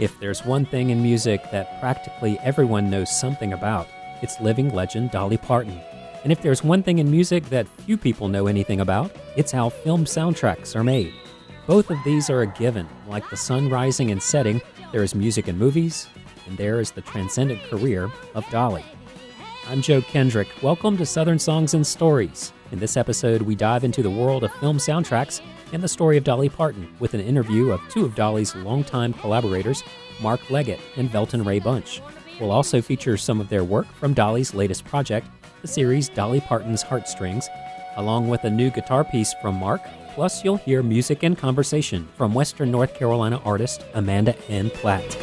If there's one thing in music that practically everyone knows something about, it's living legend Dolly Parton. And if there's one thing in music that few people know anything about, it's how film soundtracks are made. Both of these are a given. Like the sun rising and setting, there is music in movies, and there is the transcendent career of Dolly. I'm Joe Kendrick. Welcome to Southern Songs and Stories. In this episode, we dive into the world of film soundtracks and the story of Dolly Parton with an interview of two of Dolly's longtime collaborators, Mark Leggett and Velton Ray Bunch. We'll also feature some of their work from Dolly's latest project, the series Dolly Parton's Heartstrings, along with a new guitar piece from Mark. Plus, you'll hear music and conversation from Western North Carolina artist Amanda Anne Platt.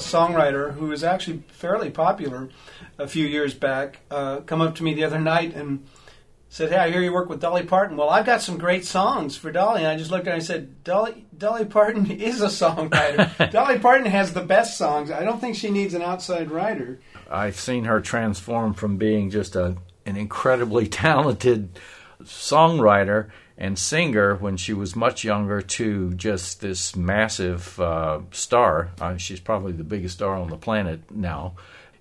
Songwriter who was actually fairly popular a few years back come up to me the other night and said, "Hey, I hear you work with Dolly Parton." Well, I've got some great songs for Dolly. And I just looked at her and I said, Dolly Parton is a songwriter. Dolly Parton has the best songs. I don't think she needs an outside writer. I've seen her transform from being just an incredibly talented songwriter and singer when she was much younger to just this massive star. She's probably the biggest star on the planet now,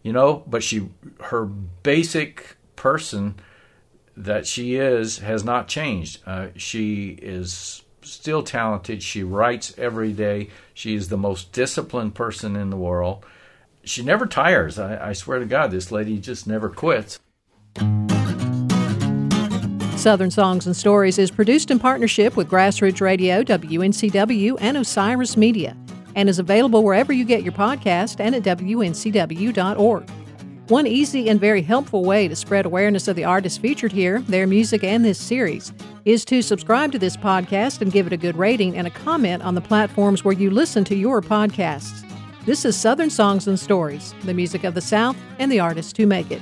you know, but her basic person that she is has not changed. She is still talented. She writes every day. She is the most disciplined person in the world. She never tires. I swear to God, this lady just never quits. Southern Songs and Stories is produced in partnership with Grassroots Radio, WNCW, and Osiris Media, and is available wherever you get your podcast and at WNCW.org. One easy and very helpful way to spread awareness of the artists featured here, their music, and this series is to subscribe to this podcast and give it a good rating and a comment on the platforms where you listen to your podcasts. This is Southern Songs and Stories, the music of the South and the artists who make it.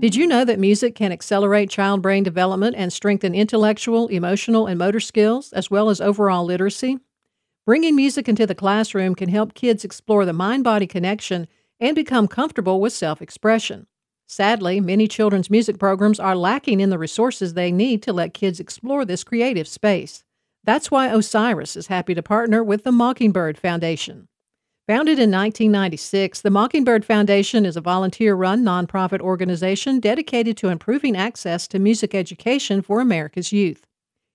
Did you know that music can accelerate child brain development and strengthen intellectual, emotional, and motor skills, as well as overall literacy? Bringing music into the classroom can help kids explore the mind-body connection and become comfortable with self-expression. Sadly, many children's music programs are lacking in the resources they need to let kids explore this creative space. That's why Osiris is happy to partner with the Mockingbird Foundation. Founded in 1996, the Mockingbird Foundation is a volunteer-run nonprofit organization dedicated to improving access to music education for America's youth.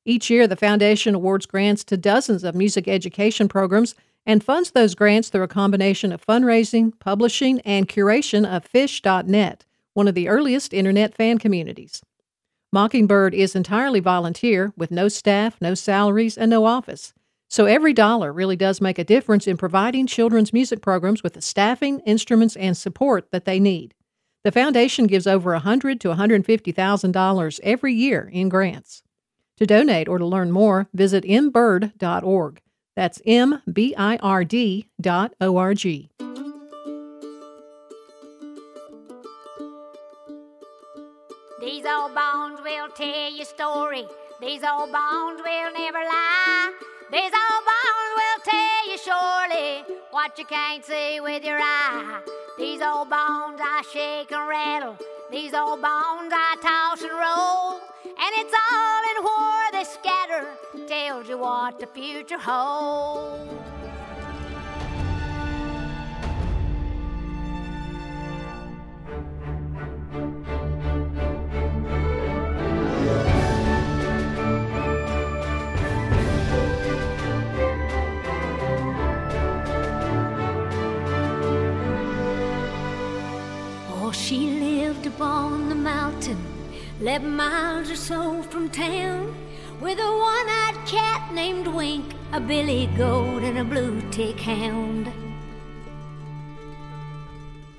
Each year, the foundation awards grants to dozens of music education programs and funds those grants through a combination of fundraising, publishing, and curation of Fish.net, one of the earliest internet fan communities. Mockingbird is entirely volunteer, with no staff, no salaries, and no office. So every dollar really does make a difference in providing children's music programs with the staffing, instruments, and support that they need. The foundation gives over $100,000 to $150,000 every year in grants. To donate or to learn more, visit mbird.org. That's mbird.org. These old bones will tell your story. These old bones will never lie. These old bones will tell you surely what you can't see with your eye. These old bones I shake and rattle. These old bones I toss and roll. And it's all in where they scatter tells you what the future holds. She lived upon the mountain, 11 miles or so from town, with a one-eyed cat named Wink, a billy goat, and a blue-tick hound.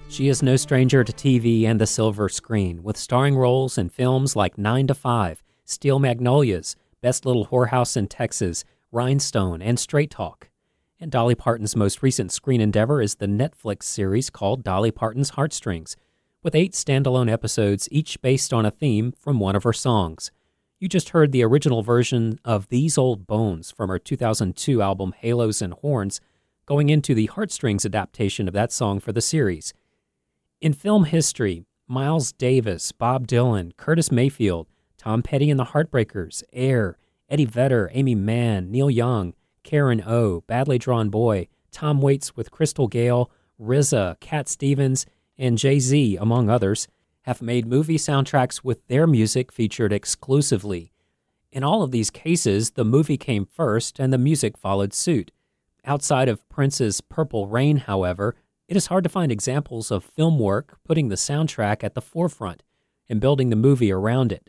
She is no stranger to TV and the silver screen, with starring roles in films like 9 to 5, Steel Magnolias, Best Little Whorehouse in Texas, Rhinestone, and Straight Talk. And Dolly Parton's most recent screen endeavor is the Netflix series called Dolly Parton's Heartstrings, with 8 standalone episodes, each based on a theme from one of her songs. You just heard the original version of These Old Bones from her 2002 album Halos and Horns, going into the Heartstrings adaptation of that song for the series. In film history, Miles Davis, Bob Dylan, Curtis Mayfield, Tom Petty and the Heartbreakers, Air, Eddie Vedder, Amy Mann, Neil Young, Karen O, Badly Drawn Boy, Tom Waits with Crystal Gayle, RZA, Cat Stevens, and Jay-Z, among others, have made movie soundtracks with their music featured exclusively. In all of these cases, the movie came first and the music followed suit. Outside of Prince's Purple Rain, however, it is hard to find examples of film work putting the soundtrack at the forefront and building the movie around it.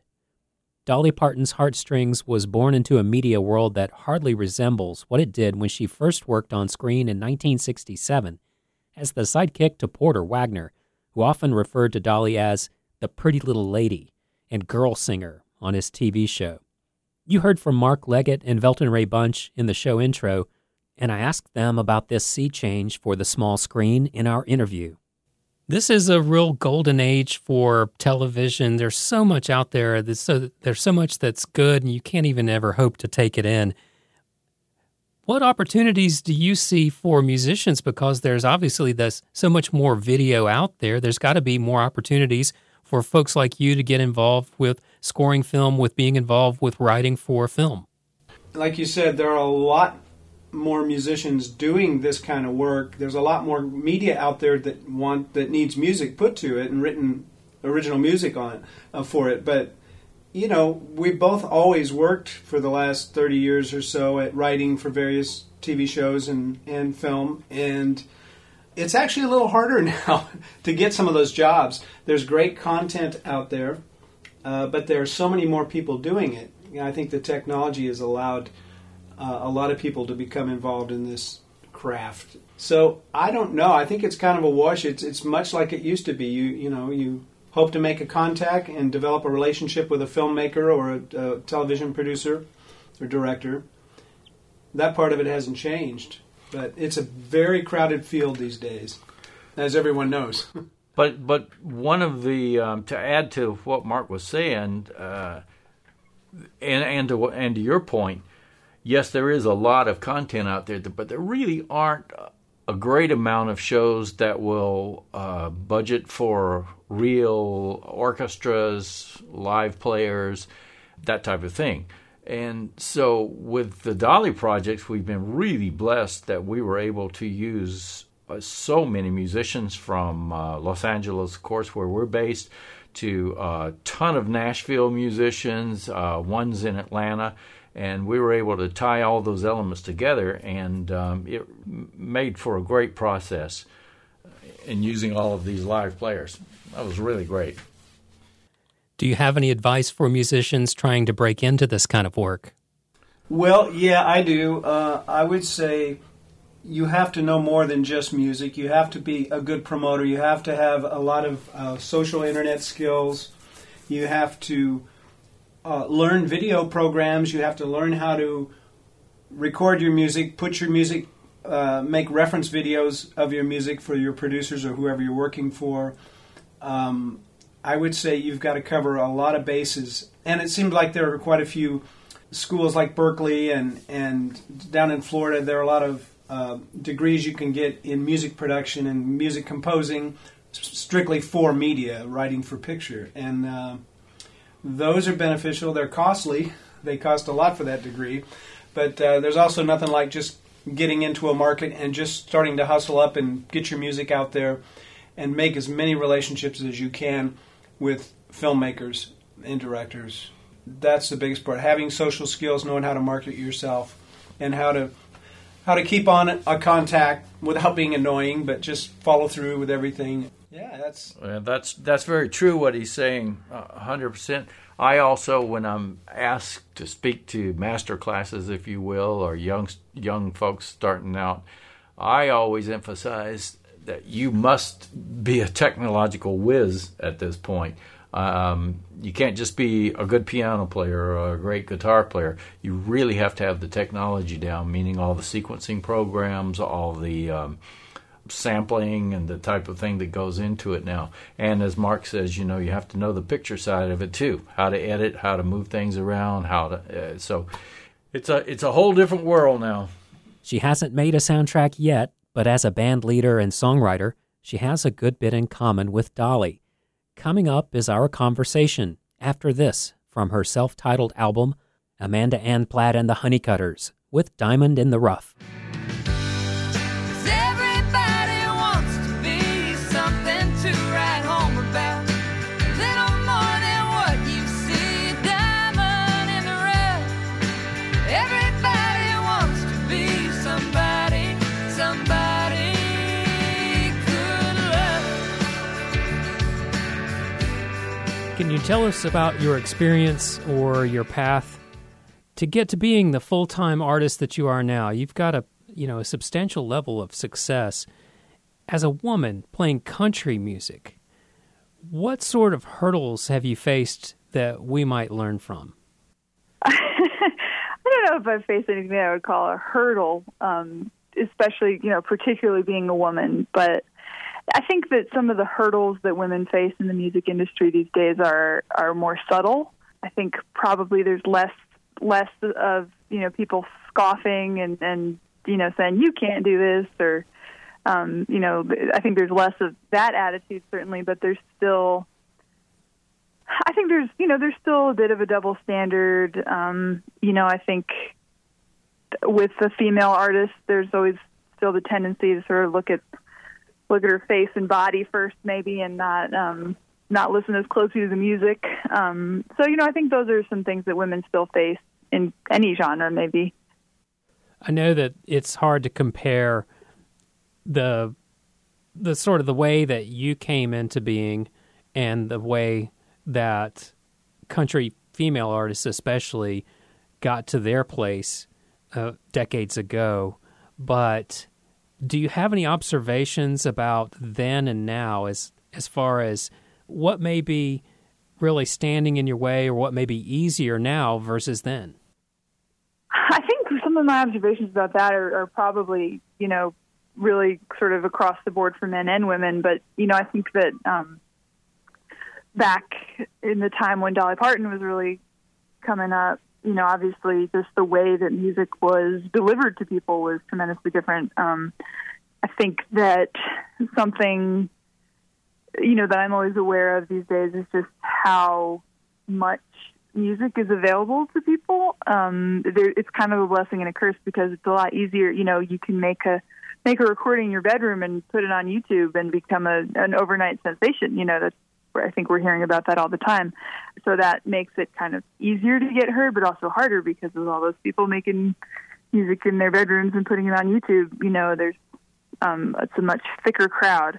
Dolly Parton's Heartstrings was born into a media world that hardly resembles what it did when she first worked on screen in 1967 as the sidekick to Porter Wagner, who often referred to Dolly as the pretty little lady and girl singer on his TV show. You heard from Mark Leggett and Velton Ray Bunch in the show intro, and I asked them about this sea change for the small screen in our interview. This is a real golden age for television. There's so much out there. There's so much that's good, and you can't even ever hope to take it in. What opportunities do you see for musicians? Because there's obviously so much more video out there. There's got to be more opportunities for folks like you to get involved with scoring film, with being involved with writing for film. Like you said, there are a lot more musicians doing this kind of work. There's a lot more media out there that needs music put to it and written original music on it, for it. But you know, we both always worked for the last 30 years or so at writing for various TV shows and film, and it's actually a little harder now to get some of those jobs. There's great content out there, but there are so many more people doing it. You know, I think the technology has allowed a lot of people to become involved in this craft. So I don't know. I think it's kind of a wash. It's much like it used to be. You hope to make a contact and develop a relationship with a filmmaker or a television producer or director. That part of it hasn't changed, but it's a very crowded field these days, as everyone knows. But one of the to add to what Mark was saying, and to your point. Yes, there is a lot of content out there, but there really aren't a great amount of shows that will budget for real orchestras, live players, that type of thing. And so with the Dolly projects, we've been really blessed that we were able to use so many musicians from Los Angeles, of course, where we're based, to a ton of Nashville musicians, ones in Atlanta. And we were able to tie all those elements together, and it made for a great process in using all of these live players. That was really great. Do you have any advice for musicians trying to break into this kind of work? Well, yeah, I do. I would say you have to know more than just music. You have to be a good promoter. You have to have a lot of social internet skills. You have to learn video programs. You have to learn how to record your music, put your music, make reference videos of your music for your producers or whoever you're working for. I would say you've got to cover a lot of bases. And it seemed like there are quite a few schools like Berkeley and down in Florida, there are a lot of degrees you can get in music production and music composing strictly for media, writing for picture. And those are beneficial. They're costly. They cost a lot for that degree. But there's also nothing like just getting into a market and just starting to hustle up and get your music out there and make as many relationships as you can with filmmakers and directors. That's the biggest part. Having social skills, knowing how to market yourself, and how to keep on a contact without being annoying, but just follow through with everything. Yeah, that's very true what he's saying, 100%. I also, when I'm asked to speak to master classes, if you will, or young folks starting out, I always emphasize that you must be a technological whiz at this point. You can't just be a good piano player or a great guitar player. You really have to have the technology down, meaning all the sequencing programs, all the sampling and the type of thing that goes into it now. And as Mark says, you know, you have to know the picture side of it too, how to edit, how to move things around, how to so it's a whole different world now. She hasn't made a soundtrack yet, but as a band leader and songwriter, she has a good bit in common with Dolly. Coming up is our conversation after this from her self-titled album, Amanda Anne Platt and the Honeycutters, with Diamond in the Rough. Can you tell us about your experience or your path to get to being the full-time artist that you are now? You've got a substantial level of success as a woman playing country music. What sort of hurdles have you faced that we might learn from? I don't know if I've faced anything that I would call a hurdle, especially, particularly being a woman, but I think that some of the hurdles that women face in the music industry these days are more subtle. I think probably there's less of, people scoffing and saying, you can't do this, or, I think there's less of that attitude certainly, but there's still a bit of a double standard. I think with the female artist, there's always still the tendency to sort of look at her face and body first, maybe, and not listen as closely to the music. So, I think those are some things that women still face in any genre, maybe. I know that it's hard to compare the sort of the way that you came into being and the way that country female artists especially got to their place decades ago, but do you have any observations about then and now as far as what may be really standing in your way or what may be easier now versus then? I think some of my observations about that are probably, really sort of across the board for men and women. But, I think that back in the time when Dolly Parton was really coming up, obviously just the way that music was delivered to people was tremendously different. I think that something, that I'm always aware of these days is just how much music is available to people. It's kind of a blessing and a curse because it's a lot easier. You can make a recording in your bedroom and put it on YouTube and become an overnight sensation. That's, I think we're hearing about that all the time. So that makes it kind of easier to get heard, but also harder because of all those people making music in their bedrooms and putting it on YouTube. There's it's a much thicker crowd.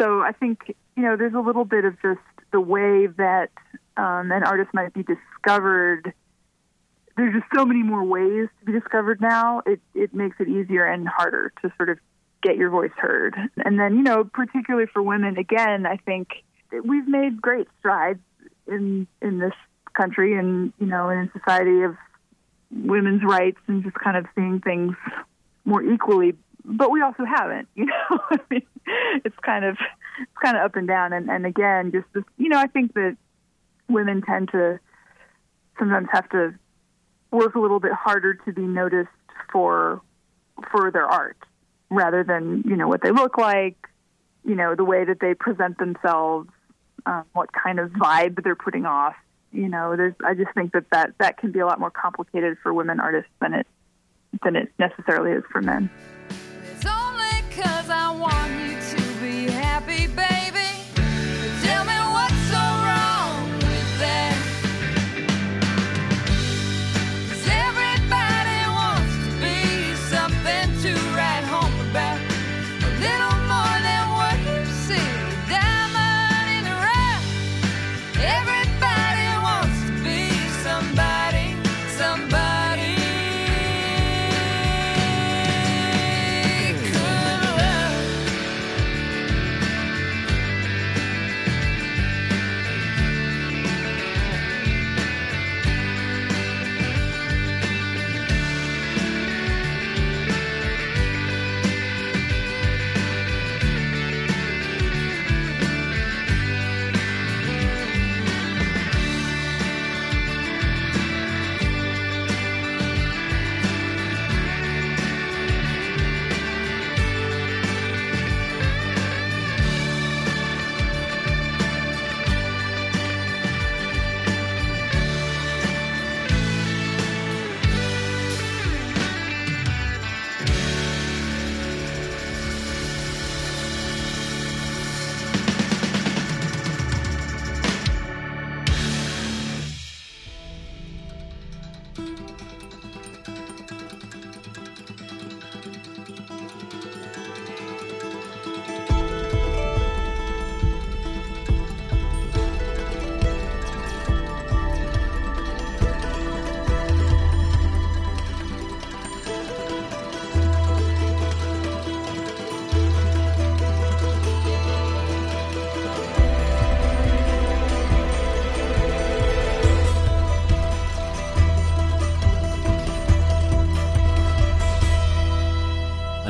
So I think, there's a little bit of just the way that an artist might be discovered. There's just so many more ways to be discovered now. It makes it easier and harder to sort of get your voice heard. And then, particularly for women, again, I think we've made great strides in this country and, in society of women's rights and just kind of seeing things more equally, but we also haven't, I mean, it's kind of up and down. And again, just this, I think that women tend to sometimes have to work a little bit harder to be noticed for their art, rather than, what they look like, the way that they present themselves, what kind of vibe they're putting off. I just think that can be a lot more complicated for women artists than it necessarily is for men. It's only 'cause I want you to be happy, baby. Tell me what's so wrong with that. 'Cause everybody wants to be something to write home. Little more than what you see, diamond in the rough.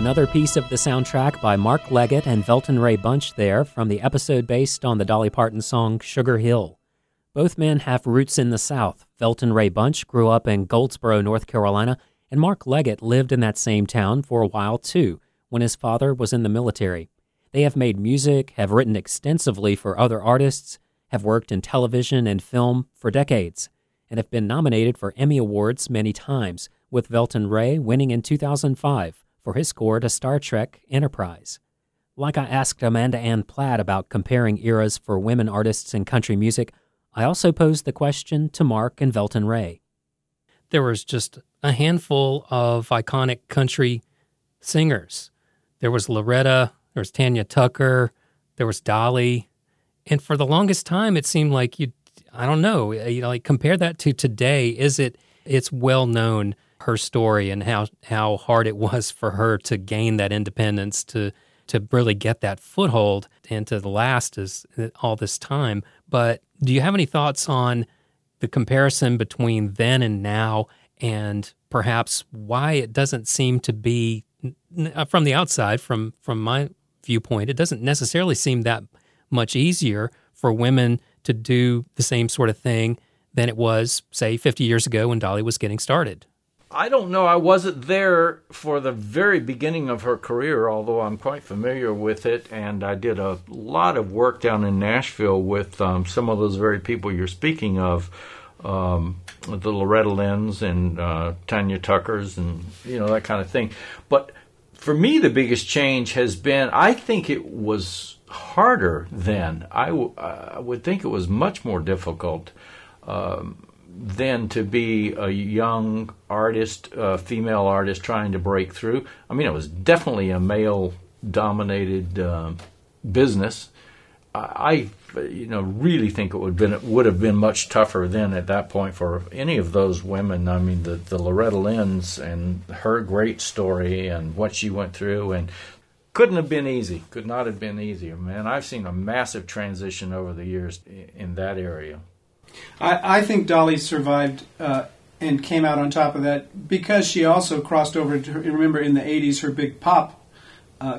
another piece of the soundtrack by Mark Leggett and Velton Ray Bunch there from the episode based on the Dolly Parton song Sugar Hill. Both men have roots in the South. Velton Ray Bunch grew up in Goldsboro, North Carolina, and Mark Leggett lived in that same town for a while, too, when his father was in the military. They have made music, have written extensively for other artists, have worked in television and film for decades, and have been nominated for Emmy Awards many times, with Velton Ray winning in 2005 for his score to Star Trek Enterprise. Like I asked Amanda Anne Platt about comparing eras for women artists in country music, I also posed the question to Mark and Velton Ray. There was just a handful of iconic country singers. There was Loretta, there was Tanya Tucker, there was Dolly. And for the longest time, it seemed like like compare that to today. It's well known, her story and how hard it was for her to gain that independence, to really get that foothold and to last is all this time. But do you have any thoughts on the comparison between then and now, and perhaps why it doesn't seem to be, from the outside, from my viewpoint, it doesn't necessarily seem that much easier for women to do the same sort of thing than it was, say, 50 years ago when Dolly was getting started? I don't know. I wasn't there for the very beginning of her career, although I'm quite familiar with it, and I did a lot of work down in Nashville with some of those very people you're speaking of, the Loretta Lynn's and Tanya Tucker's and, that kind of thing. But for me, the biggest change has been, I think it was harder then. I would think it was much more difficult than to be a young artist, female artist trying to break through. I mean, it was definitely a male-dominated business. I really think it would have been much tougher then at that point for any of those women. I mean, the Loretta Lynn's and her great story and what she went through, and couldn't have been easy. Could not have been easier, man. I've seen a massive transition over the years in that area. I think Dolly survived and came out on top of that because she also crossed over to, remember, in the 80s, her big pop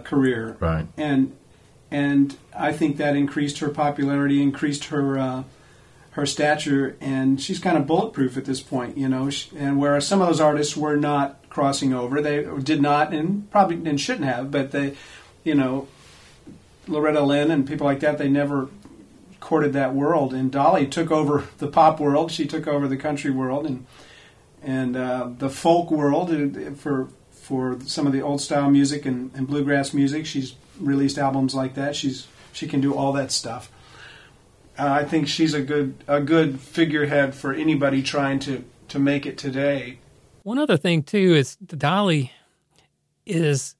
career. Right. And I think that increased her popularity, increased her stature, and she's kind of bulletproof at this point, And whereas some of those artists were not crossing over, they did not and probably and shouldn't have, but they, Loretta Lynn and people like that, they never courted that world, and Dolly took over the pop world. She took over the country world and the folk world for some of the old style music and bluegrass music. She's released albums like that. She can do all that stuff. I think she's a good figurehead for anybody trying to make it today. One other thing too is Dolly is,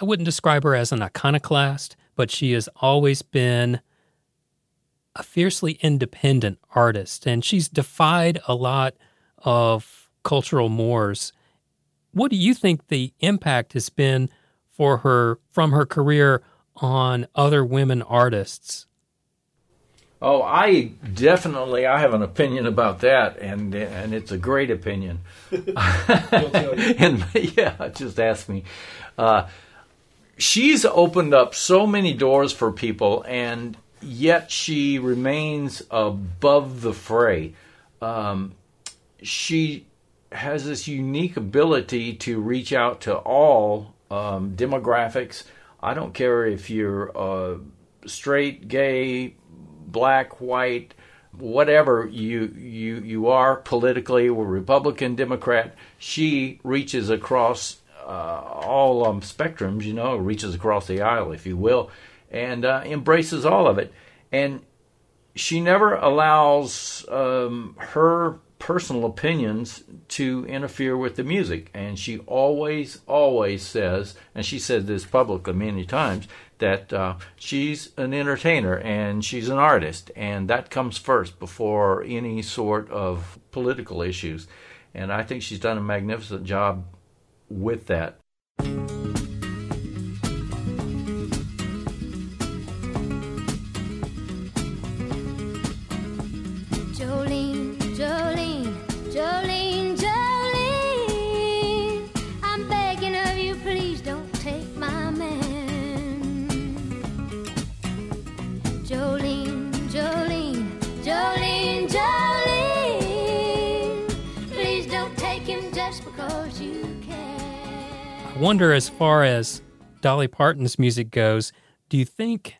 I wouldn't describe her as an iconoclast, but she has always been a fiercely independent artist, and she's defied a lot of cultural mores. What do you think the impact has been for her from her career on other women artists? Oh, I have an opinion about that, and it's a great opinion. And just ask me. She's opened up so many doors for people, and yet she remains above the fray. She has this unique ability to reach out to all demographics. I don't care if you're straight, gay, black, white, whatever you are politically, or Republican, Democrat. She reaches across all spectrums, reaches across the aisle, if you will, and embraces all of it. And she never allows her personal opinions to interfere with the music. And she always says, and she said this publicly many times, that she's an entertainer and she's an artist. And that comes first before any sort of political issues. And I think she's done a magnificent job with that. Jolene, I'm begging of you, please don't take wonder, as far as Dolly Parton's music goes, do you think,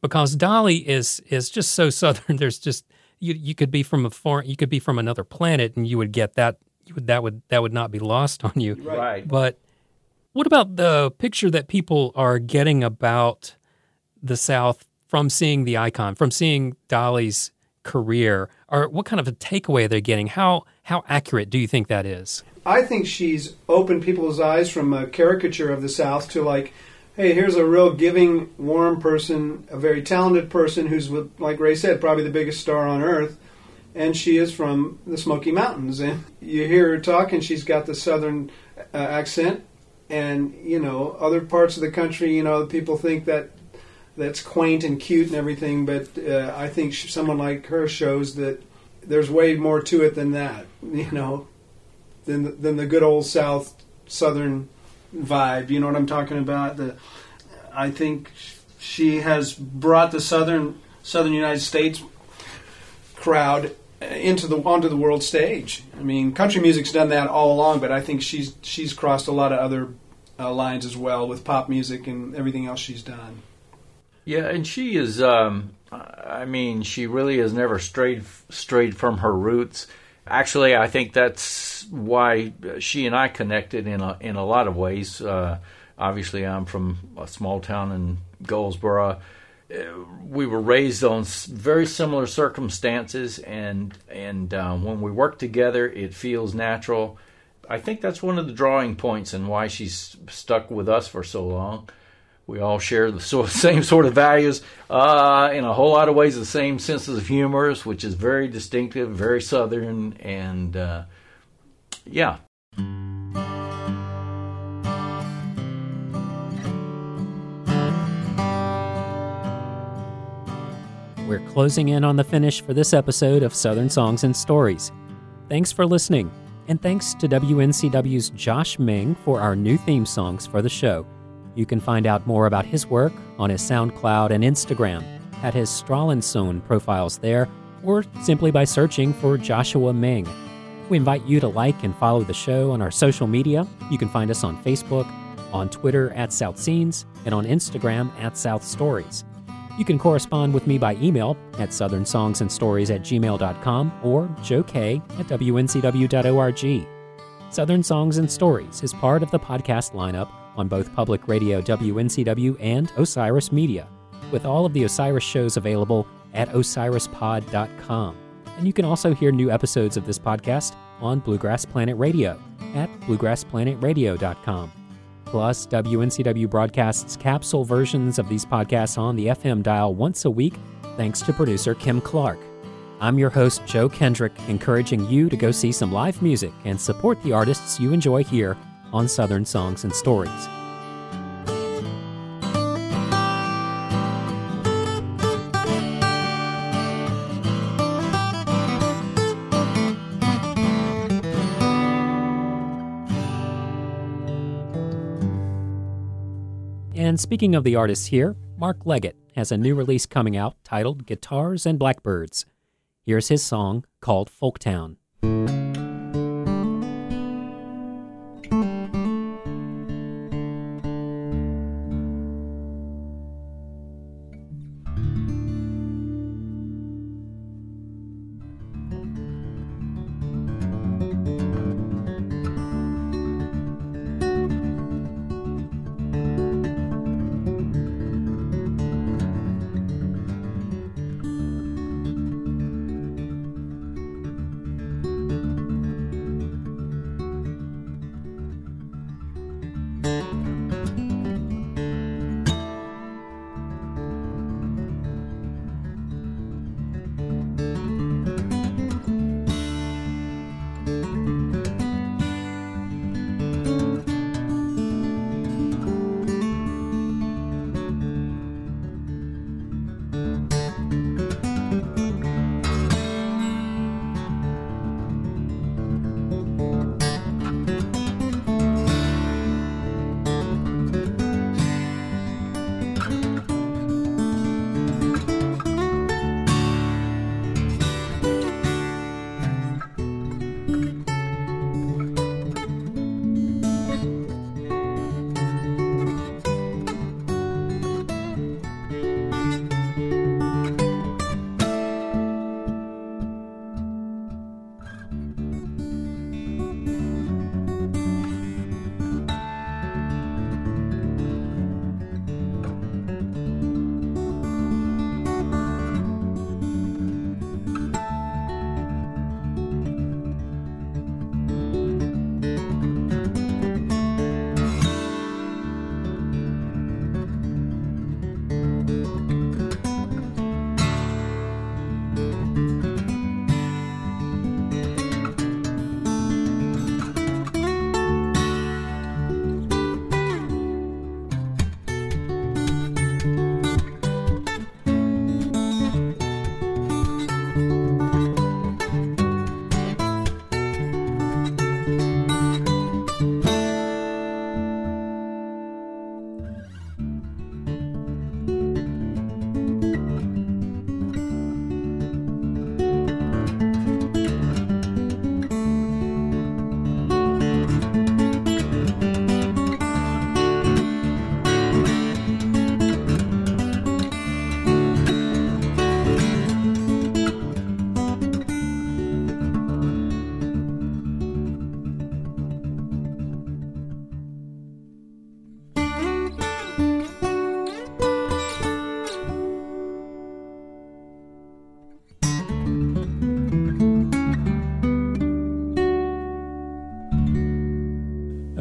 because Dolly is just so Southern, there's just you could be from you could be from another planet and you would get that, that would not be lost on you. Right. But what about the picture that people are getting about the South from seeing the icon, from seeing Dolly's career? Or what kind of a takeaway they're getting? How accurate do you think that is? I think she's opened people's eyes from a caricature of the South to, like, hey, here's a real giving, warm person, a very talented person who's, like Ray said, probably the biggest star on earth, and she is from the Smoky Mountains. And you hear her talk, and she's got the Southern accent, and, you know, other parts of the country, you know, people think that that's quaint and cute and everything, but I think someone like her shows that there's way more to it than that, you know, than the good old Southern vibe. You know what I'm talking about? I think she has brought the Southern United States crowd onto the world stage. I mean, country music's done that all along, but I think she's crossed a lot of other lines as well with pop music and everything else she's done. Yeah, and she is. I mean, she really has never strayed from her roots. Actually, I think that's why she and I connected in a lot of ways. Obviously, I'm from a small town in Goldsboro. We were raised on very similar circumstances, and when we work together, it feels natural. I think that's one of the drawing points and why she's stuck with us for so long. We all share the same sort of values, in a whole lot of ways, the same sense of humor, which is very distinctive, very Southern, and yeah. We're closing in on the finish for this episode of Southern Songs and Stories. Thanks for listening, and thanks to WNCW's Josh Ming for our new theme songs for the show. You can find out more about his work on his SoundCloud and Instagram at his Stralensund profiles there, or simply by searching for Joshua Ming. We invite you to like and follow the show on our social media. You can find us on Facebook, on Twitter at South Scenes, and on Instagram at South Stories. You can correspond with me by email at southernsongsandstories@gmail.com or jok@wncw.org. Southern Songs and Stories is part of the podcast lineup on both public radio WNCW and Osiris Media, with all of the Osiris shows available at osirispod.com. And you can also hear new episodes of this podcast on Bluegrass Planet Radio at bluegrassplanetradio.com. Plus, WNCW broadcasts capsule versions of these podcasts on the FM dial once a week, thanks to producer Kim Clark. I'm your host, Joe Kendrick, encouraging you to go see some live music and support the artists you enjoy here on Southern Songs and Stories. And speaking of the artists here, Mark Leggett has a new release coming out titled Guitars and Blackbirds. Here's his song called Folktown.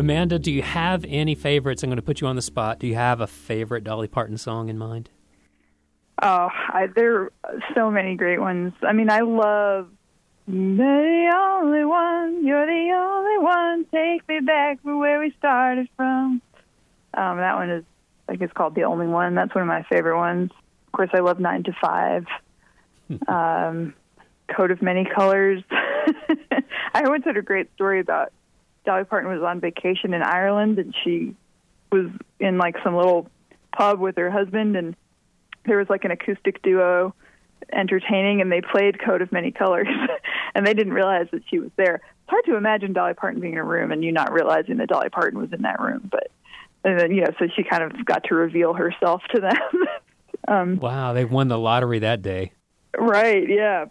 Amanda, do you have any favorites? I'm going to put you on the spot. Do you have a favorite Dolly Parton song in mind? Oh, there are so many great ones. I mean, I love "The Only One, You're the Only One, Take Me Back from Where We Started From." That one is, I think it's called "The Only One." That's one of my favorite ones. Of course, I love 9 to 5. Coat of Many Colors. I once heard a great story about Dolly Parton was on vacation in Ireland, and she was in like some little pub with her husband, and there was like an acoustic duo entertaining, and they played "Coat of Many Colors," and they didn't realize that she was there. It's hard to imagine Dolly Parton being in a room and you not realizing that Dolly Parton was in that room, but and then, you know, so she kind of got to reveal herself to them. Wow, they won the lottery that day. Right, yeah.